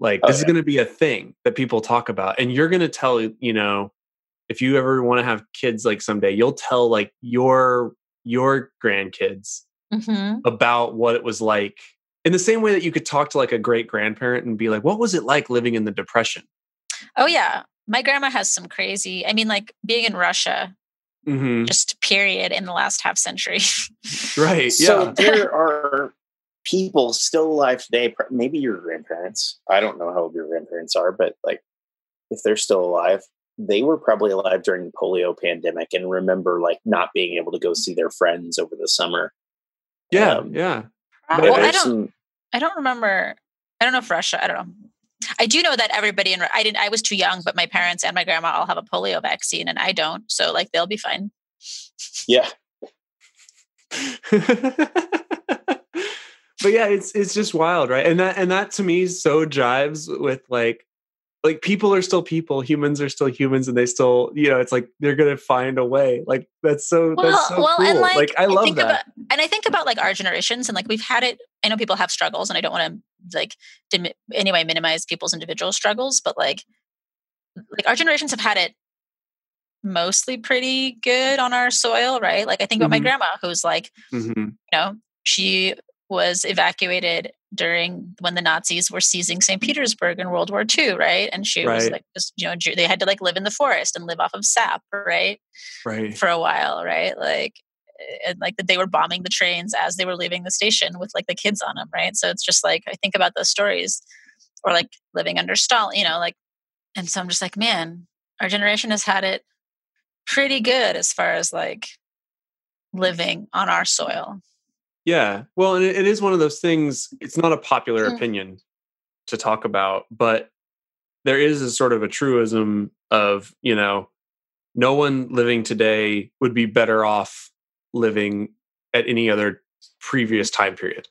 Like this oh, yeah. is gonna be a thing that people talk about, and you're gonna tell you know if you ever want to have kids, like someday you'll tell like your your grandkids mm-hmm. about what it was like. In the same way that you could talk to like a great grandparent and be like, what was it like living in the Depression? Oh yeah. My grandma has some crazy, I mean like being in Russia, mm-hmm. just period in the last half century. Right. Yeah. So there are people still alive today, maybe your grandparents. I don't know how old your grandparents are, but like if they're still alive, they were probably alive during the polio pandemic and remember like not being able to go see their friends over the summer. Yeah. Um, yeah. But well, I don't. I don't remember. I don't know if Russia. I don't know. I do know that everybody in. I didn't. I was too young, but my parents and my grandma all have a polio vaccine, and I don't. So, like, they'll be fine. Yeah. But yeah, it's it's just wild, right? And that and that to me so jives with like, like people are still people, humans are still humans, and they still, you know, it's like they're gonna find a way. Like that's so well, that's so well, cool. And like, like I love I think that. About, and I think about like our generations and like we've had it. I know people have struggles, and I don't want to like dim- anyway minimize people's individual struggles, but like like our generations have had it mostly pretty good on our soil, right? Like I think about mm-hmm. my grandma, who's like, mm-hmm. you know, she was evacuated during when the Nazis were seizing Saint Petersburg in World War Two, right? And she right. was like, just, you know, they had to like live in the forest and live off of sap, right? Right. For a while, right? Like, and like that they were bombing the trains as they were leaving the station with like the kids on them, right? So it's just like I think about those stories, or like living under Stalin, you know, like. And so I'm just like, man, our generation has had it pretty good as far as like living on our soil. Yeah. Well, and it, it is one of those things, it's not a popular mm. opinion to talk about, but there is a sort of a truism of, you know, no one living today would be better off living at any other previous time period.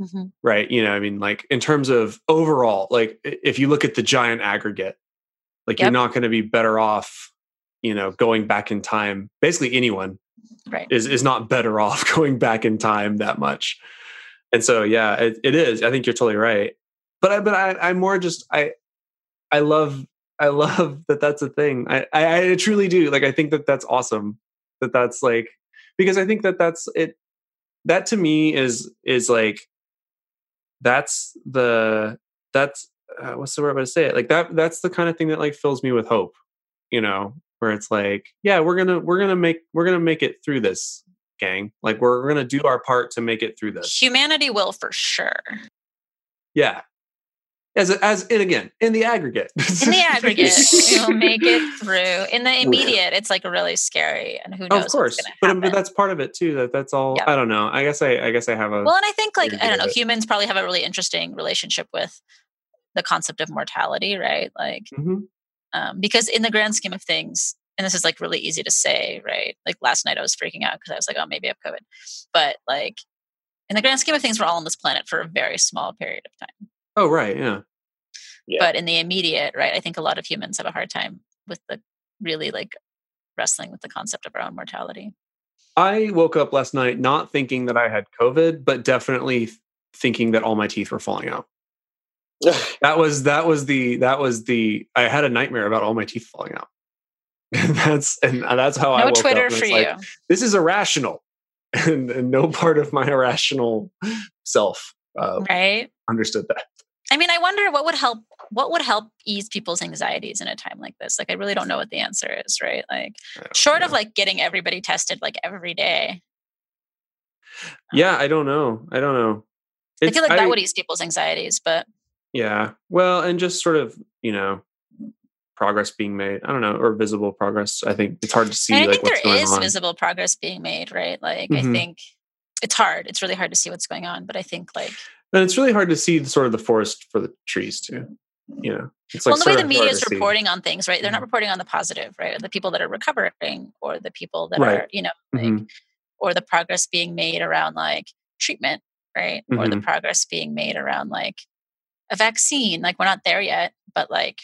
Mm-hmm. Right. You know, I mean, like in terms of overall, like if you look at the giant aggregate, Like yep. You're not going to be better off, you know, going back in time. Basically anyone right. is, is not better off going back in time that much. And so, yeah, it, it is. I think you're totally right. But I, but I, I more just, I, I love, I love that that's a thing. I, I, I truly do. Like, I think that that's awesome that that's like, because I think that that's it. That to me is, is like, that's the, that's, Uh, what's the word I'm going to say it like that that's the kind of thing that like fills me with hope, you know, where it's like, yeah, we're going to we're going to make we're going to make it through this, gang. Like we're going to do our part to make it through this. Humanity will, for sure. Yeah. As as and again, in the aggregate. In the aggregate, we'll make it through. In the immediate, it's like really scary, and who knows? Oh, of course, what's gonna happen. But, but that's part of it too. That that's all. Yep. I don't know. I guess I I guess I have a well, and I think like I don't know. Humans probably have a really interesting relationship with the concept of mortality, right? Like, mm-hmm. um, because in the grand scheme of things, and this is like really easy to say, right? Like last night I was freaking out because I was like, oh, maybe I have COVID. But like in the grand scheme of things, we're all on this planet for a very small period of time. Oh, right. Yeah. yeah. But in the immediate, right? I think a lot of humans have a hard time with the really like wrestling with the concept of our own mortality. I woke up last night, not thinking that I had COVID, but definitely thinking that all my teeth were falling out. That was, that was the, that was the, I had a nightmare about all my teeth falling out. And that's, and that's how no I woke Twitter up. For you. Like, this is irrational and, and no part of my irrational self uh, right. understood that. I mean, I wonder what would help, what would help ease people's anxieties in a time like this? Like, I really don't know what the answer is, right? Like short know. of like getting everybody tested like every day. Yeah. Um, I don't know. I don't know. It's, I feel like that I, would ease people's anxieties, but. Yeah. Well, and just sort of, you know, progress being made. I don't know, or visible progress. I think it's hard to see. And I like, think what's there going is on. Visible progress being made, right? Like, mm-hmm. I think it's hard. It's really hard to see what's going on. But I think like... And it's really hard to see the, sort of the forest for the trees too. You know, it's like well, the way the media is reporting see. on things, right? They're mm-hmm. not reporting on the positive, right? The people that are recovering or the people that right. are, you know, like, mm-hmm. or the progress being made around like treatment, right? Mm-hmm. Or the progress being made around like a vaccine. Like we're not there yet, but like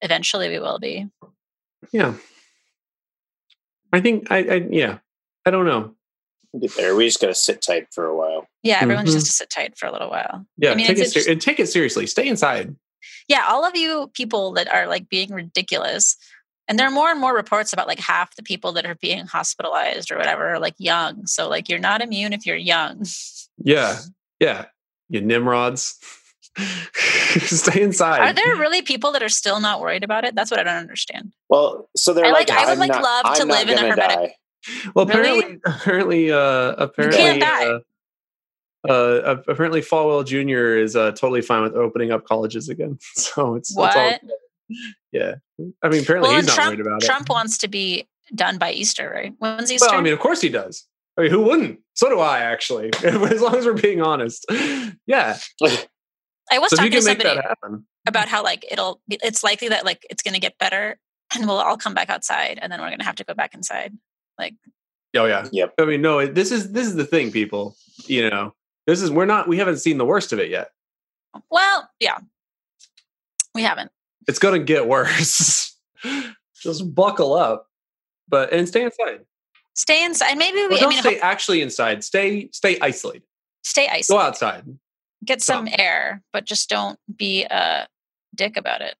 eventually we will be. Yeah. I think I, I yeah, I don't know. We'll get there. We just got to sit tight for a while. Yeah. Everyone's mm-hmm. just to sit tight for a little while. Yeah. I mean, take it ser- and take it seriously. Stay inside. Yeah. All of you people that are like being ridiculous, and there are more and more reports about like half the people that are being hospitalized or whatever, are like young. So like, you're not immune if you're young. Yeah. Yeah. You nimrods. Stay inside. Are there really people that are still not worried about it? That's what I don't understand. Well, so they're I like, like I would like not, love I'm to live in a hermetic. Die. Well, really? apparently, apparently, uh, apparently, you can't die. Uh, uh, apparently, Falwell Junior is uh, totally fine with opening up colleges again. So it's what? It's all, yeah, I mean, apparently well, he's not Trump, worried about it. Trump wants to be done by Easter, right? When's Easter? Well, I mean, of course he does. I mean, who wouldn't? So do I, actually. As long as we're being honest, yeah. I was so talking to somebody about how like it'll be, it's likely that like it's going to get better and we'll all come back outside and then we're going to have to go back inside. Like, oh yeah, yep. I mean, no, this is this is the thing, people. You know, this is we're not we haven't seen the worst of it yet. Well, yeah, we haven't. It's going to get worse. Just buckle up, but and stay inside. Stay inside. Maybe we well, don't I mean, stay ho- actually inside. Stay stay isolated. Stay isolated. Go outside. Get some Stop. air, but just don't be a dick about it.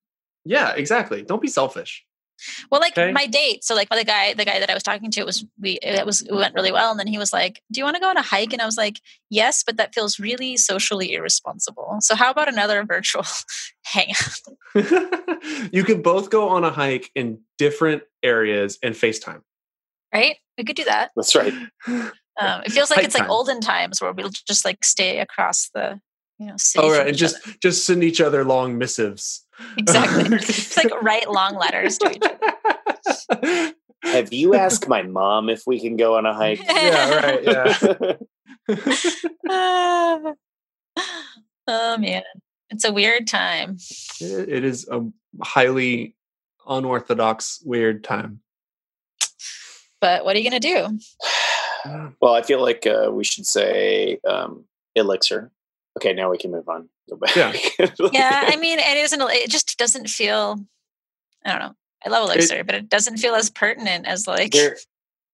Yeah, exactly. Don't be selfish. Well, like okay? my date. So like the guy, the guy that I was talking to was, we, it was, it went really well. And then he was like, do you want to go on a hike? And I was like, yes, but that feels really socially irresponsible. So how about another virtual hangout? You could both go on a hike in different areas and FaceTime. Right? We could do that. That's right. Um, it feels like hike it's time. Like olden times where we'll just like stay across the, you know, cities. All right, and just, just send each other long missives. Exactly. It's like write long letters to each other. Have you asked my mom if we can go on a hike? Yeah, right, yeah. uh, oh, man. It's a weird time. It, it is a highly unorthodox, weird time. But what are you going to do? Well, I feel like uh, we should say um, Elixir. Okay, now we can move on. Go back. Yeah. yeah, I mean, it isn't. It just doesn't feel I don't know. I love Elixir, it, but it doesn't feel as pertinent as like... There,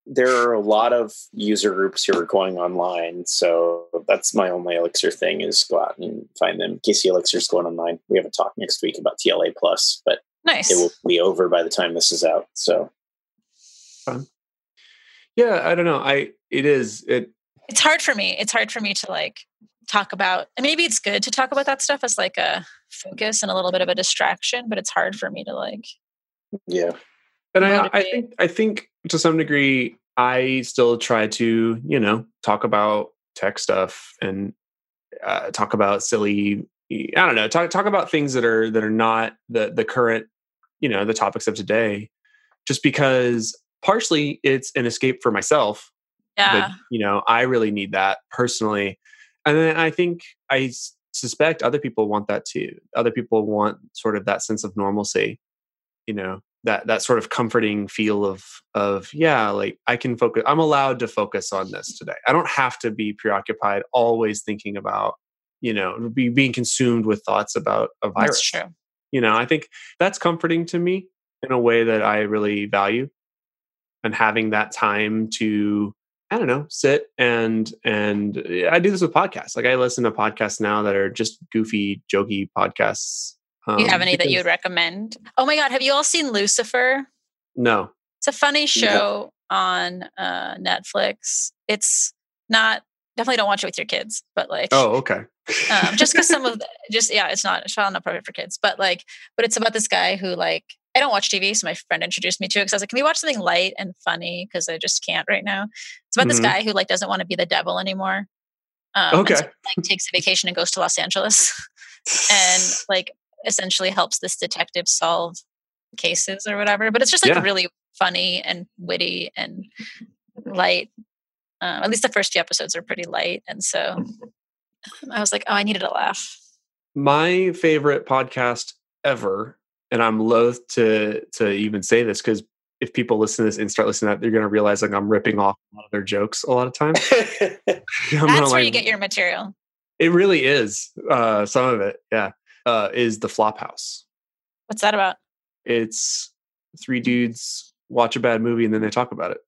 there are a lot of user groups who are going online, so that's my only Elixir thing is go out and find them. Casey Elixir's going online. We have a talk next week about T L A plus, but nice. It will be over by the time this is out, so... Fun. Yeah, I don't know. I It is... It. It's hard for me. It's hard for me to like... talk about, and maybe it's good to talk about that stuff as like a focus and a little bit of a distraction, but it's hard for me to like yeah and I, I think I think to some degree I still try to, you know, talk about tech stuff and uh, talk about silly I don't know talk talk about things that are that are not the the current, you know, the topics of today, just because partially it's an escape for myself. Yeah, but, you know, I really need that personally. And then I think I suspect other people want that too. Other people want sort of that sense of normalcy, you know, that, that sort of comforting feel of, of, yeah, like I can focus, I'm allowed to focus on this today. I don't have to be preoccupied, always thinking about, you know, be, being consumed with thoughts about a virus. That's true. You know, I think that's comforting to me in a way that I really value, and having that time to, I don't know, sit and, and I do this with podcasts. Like I listen to podcasts now that are just goofy, jokey podcasts. Um, do you have any because... that you would recommend? Oh my God. Have you all seen Lucifer? No. It's a funny show yeah. on uh, Netflix. It's not, definitely don't watch it with your kids, but like, oh, okay. um, just cause some of the, just, yeah, it's not, it's not appropriate for kids, but like, but it's about this guy who like, I don't watch T V, so my friend introduced me to it because I was like, can we watch something light and funny? Because I just can't right now. It's about mm-hmm. this guy who like doesn't want to be the devil anymore. Um, okay. So, like takes a vacation and goes to Los Angeles and like essentially helps this detective solve cases or whatever. But it's just like yeah. really funny and witty and light. Um, at least the first few episodes are pretty light. And so I was like, oh, I needed a laugh. My favorite podcast ever, and I'm loath to to even say this because if people listen to this and start listening to that, they're going to realize like I'm ripping off a lot of their jokes a lot of times. That's where like, you get your material. It really is. Uh, some of it, yeah, uh, is The Flophouse. What's that about? It's three dudes watch a bad movie and then they talk about it.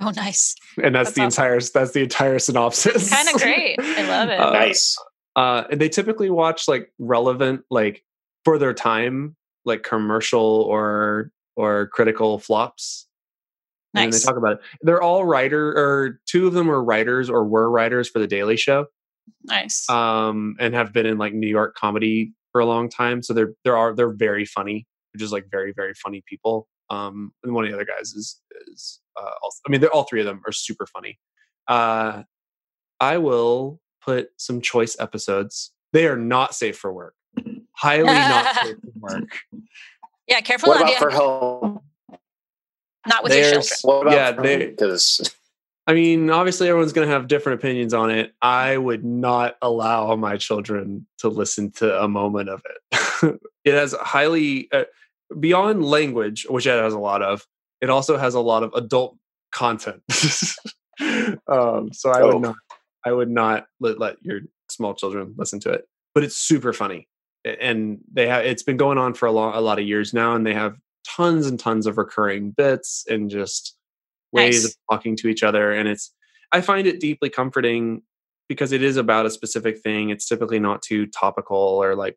Oh, nice. And that's, that's the awesome. entire that's the entire synopsis. Kind of great. I love it. Uh, nice. Uh, and they typically watch like relevant, like for their time, like commercial or or critical flops. Nice. And they talk about it. They're all writer, or two of them are writers or were writers for The Daily Show. Nice. Um, and have been in like New York comedy for a long time. So they're there are they're very funny. They're just like very very funny people. Um, and one of the other guys is is uh, also, I mean, they're all three of them are super funny. Uh, I will put some choice episodes. They are not safe for work. Highly not safe for work. Yeah, careful. What about for home? Not with There's, your children. Yeah, because I mean, obviously, everyone's going to have different opinions on it. I would not allow my children to listen to a moment of it. It has highly uh, beyond language, which it has a lot of. It also has a lot of adult content. um, so I oh. would not, I would not let, let your small children listen to it. But it's super funny. And they have, it's been going on for a long, a lot of years now, and they have tons and tons of recurring bits and just ways nice. of talking to each other. And it's, I find it deeply comforting because it is about a specific thing. It's typically not too topical or like,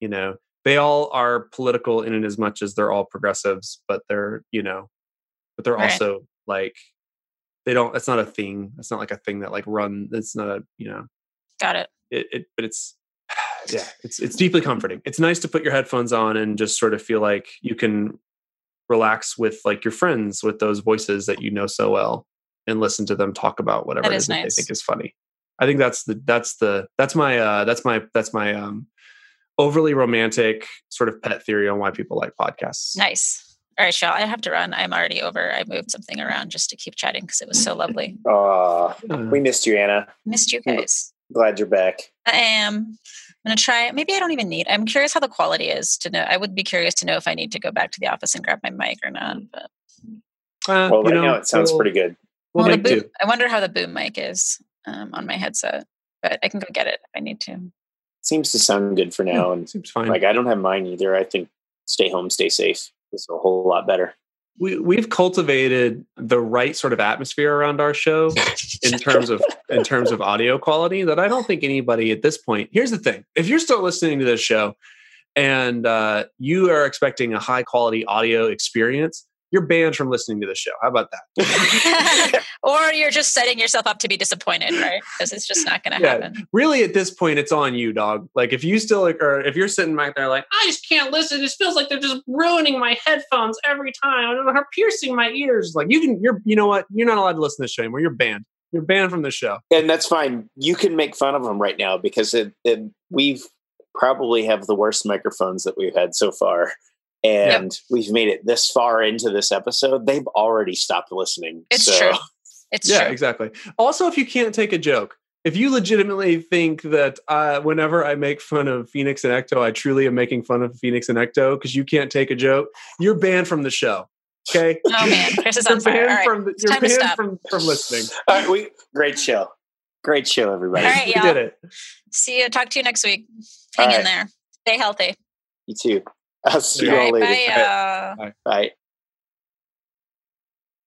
you know, they all are political in it as much as they're all progressives, but they're, you know, but they're all also right. like, they don't, it's not a thing. It's not like a thing that like run. It's not a, you know, got it. It, it but it's, yeah, it's it's deeply comforting. It's nice to put your headphones on and just sort of feel like you can relax with like your friends with those voices that you know so well and listen to them talk about whatever it is that they think is funny. I think that's the that's the that's my uh, that's my that's my um, overly romantic sort of pet theory on why people like podcasts. Nice. All right, Shal, I have to run. I'm already over. I moved something around just to keep chatting because it was so lovely. Oh, uh, we missed you, Anna. Missed you guys. Glad you're back. I am. I'm going to try it. Maybe I don't even need, I'm curious how the quality is to know. I would be curious to know if I need to go back to the office and grab my mic or not. But. Uh, well, right know, now it sounds we'll, pretty good. Well, well, the boom, I wonder how the boom mic is um, on my headset, but I can go get it if I need to. Seems to sound good for now. Yeah, and seems fine. Like, I don't have mine either. I think stay home, stay safe this a whole lot better. We, we've cultivated the right sort of atmosphere around our show in terms of in terms of audio quality that I don't think anybody at this point. Here's the thing. If you're still listening to this show and uh, you are expecting a high quality audio experience, you're banned from listening to the show. How about that? Or you're just setting yourself up to be disappointed, right? Because it's just not going to yeah, happen. Really, at this point, it's on you, dog. Like, if you still, like, or if you're sitting back there like, I just can't listen. It feels like they're just ruining my headphones every time. I don't know how piercing my ears. Like, you can, you're, you know what? You're not allowed to listen to the show anymore. You're banned. You're banned from the show. And that's fine. You can make fun of them right now because it, it, we've probably have the worst microphones that we've had so far. And yep. we've made it this far into this episode. They've already stopped listening. It's so. true. It's yeah, true. Exactly. Also, if you can't take a joke, if you legitimately think that uh, whenever I make fun of Phoenix and Ecto, I truly am making fun of Phoenix and Ecto because you can't take a joke, you're banned from the show. Okay. Oh man, Chris is on fire. All right. From the, you're banned from, from listening. All right, we great show. Great show, everybody. All right, y'all. We did it. See you. Talk to you next week. Hang All in right. there. Stay healthy. You too. I'll see you all later. Bye. Bye. Bye. Bye.